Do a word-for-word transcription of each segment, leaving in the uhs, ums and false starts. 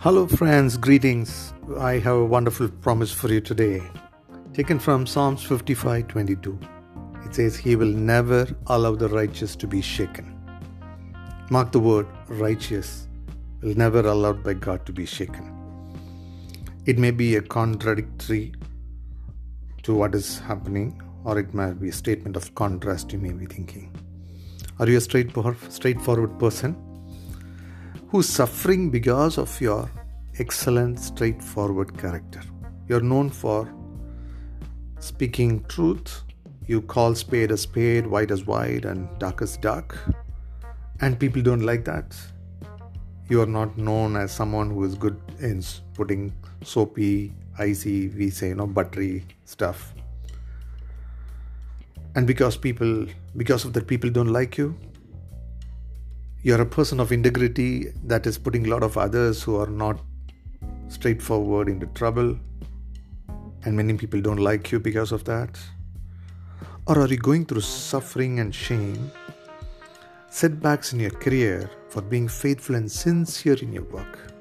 Hello friends, greetings. I have a wonderful promise for you today, taken from Psalms fifty-five twenty-two. It says, He will never allow the righteous to be shaken. Mark the word righteous, will never allowed by God to be shaken. It may be a contradictory to what is happening, or it may be a statement of contrast you may be thinking. Are you a straightforward person who's suffering because of your excellent, straightforward character? You're known for speaking truth. You call spade a spade, white as white, and dark as dark. And people don't like that. You are not known as someone who is good in putting soapy, icy, we say, you know, buttery stuff. And because people, because of that, people don't like you. You're a person of integrity that is putting a lot of others who are not straightforward into trouble, and many people don't like you because of that. Or are you going through suffering and shame, setbacks in your career for being faithful and sincere in your work,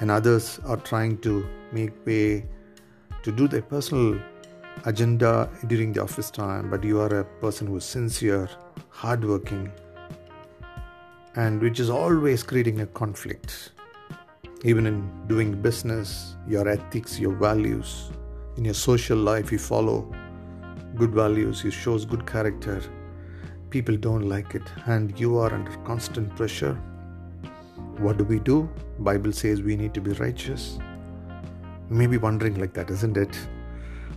and others are trying to make way to do their personal agenda during the office time, but you are a person who is sincere, hardworking, and which is always creating a conflict. Even in doing business, your ethics, your values, in your social life, you follow good values, you show good character. People don't like it, and you are under constant pressure. What do we do? Bible says we need to be righteous. Maybe wondering like that, isn't it?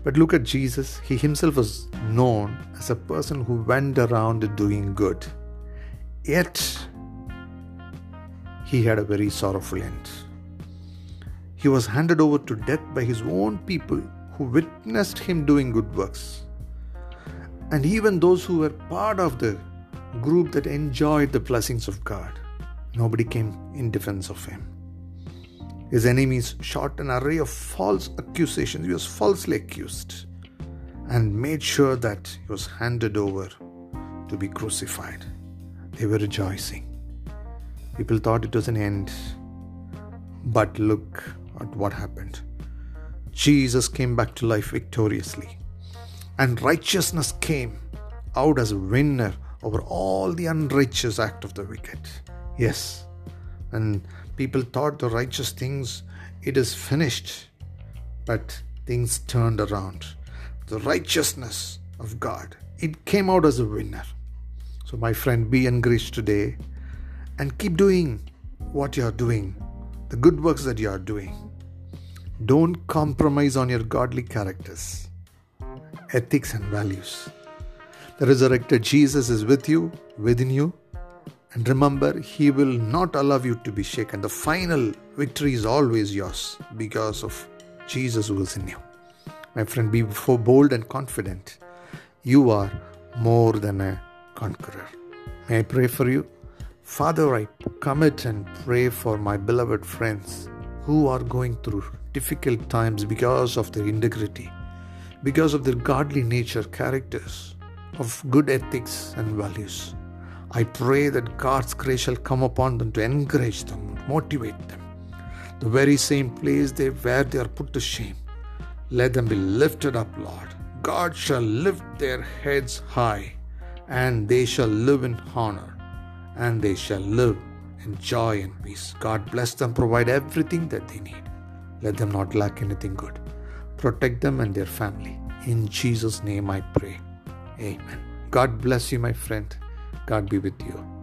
But look at Jesus. He himself was known as a person who went around doing good. Yet, He had a very sorrowful end. He was handed over to death by his own people who witnessed him doing good works. And even those who were part of the group that enjoyed the blessings of God, nobody came in defense of him. His enemies shot an array of false accusations. He was falsely accused and made sure that he was handed over to be crucified. They were rejoicing. People thought it was an end, but look at what happened. Jesus came back to life victoriously, and righteousness came out as a winner over all the unrighteous act of the wicked. Yes, and people thought the righteous things, it is finished, but things turned around. The righteousness of God, it came out as a winner. So my friend, be encouraged today. And keep doing what you are doing, the good works that you are doing. Don't compromise on your godly characters, ethics and values. The resurrected Jesus is with you, within you. And remember, He will not allow you to be shaken. The final victory is always yours because of Jesus who is in you. My friend, be bold and confident. You are more than a conqueror. May I pray for you? Father, I commit and pray for my beloved friends who are going through difficult times because of their integrity, because of their godly nature, characters, of good ethics and values. I pray that God's grace shall come upon them to encourage them, motivate them. The very same place they, where they are put to shame, let them be lifted up, Lord. God shall lift their heads high, and they shall live in honor. And they shall live in joy and peace. God bless them, provide everything that they need. Let them not lack anything good. Protect them and their family. In Jesus' name I pray. Amen. God bless you, my friend. God be with you.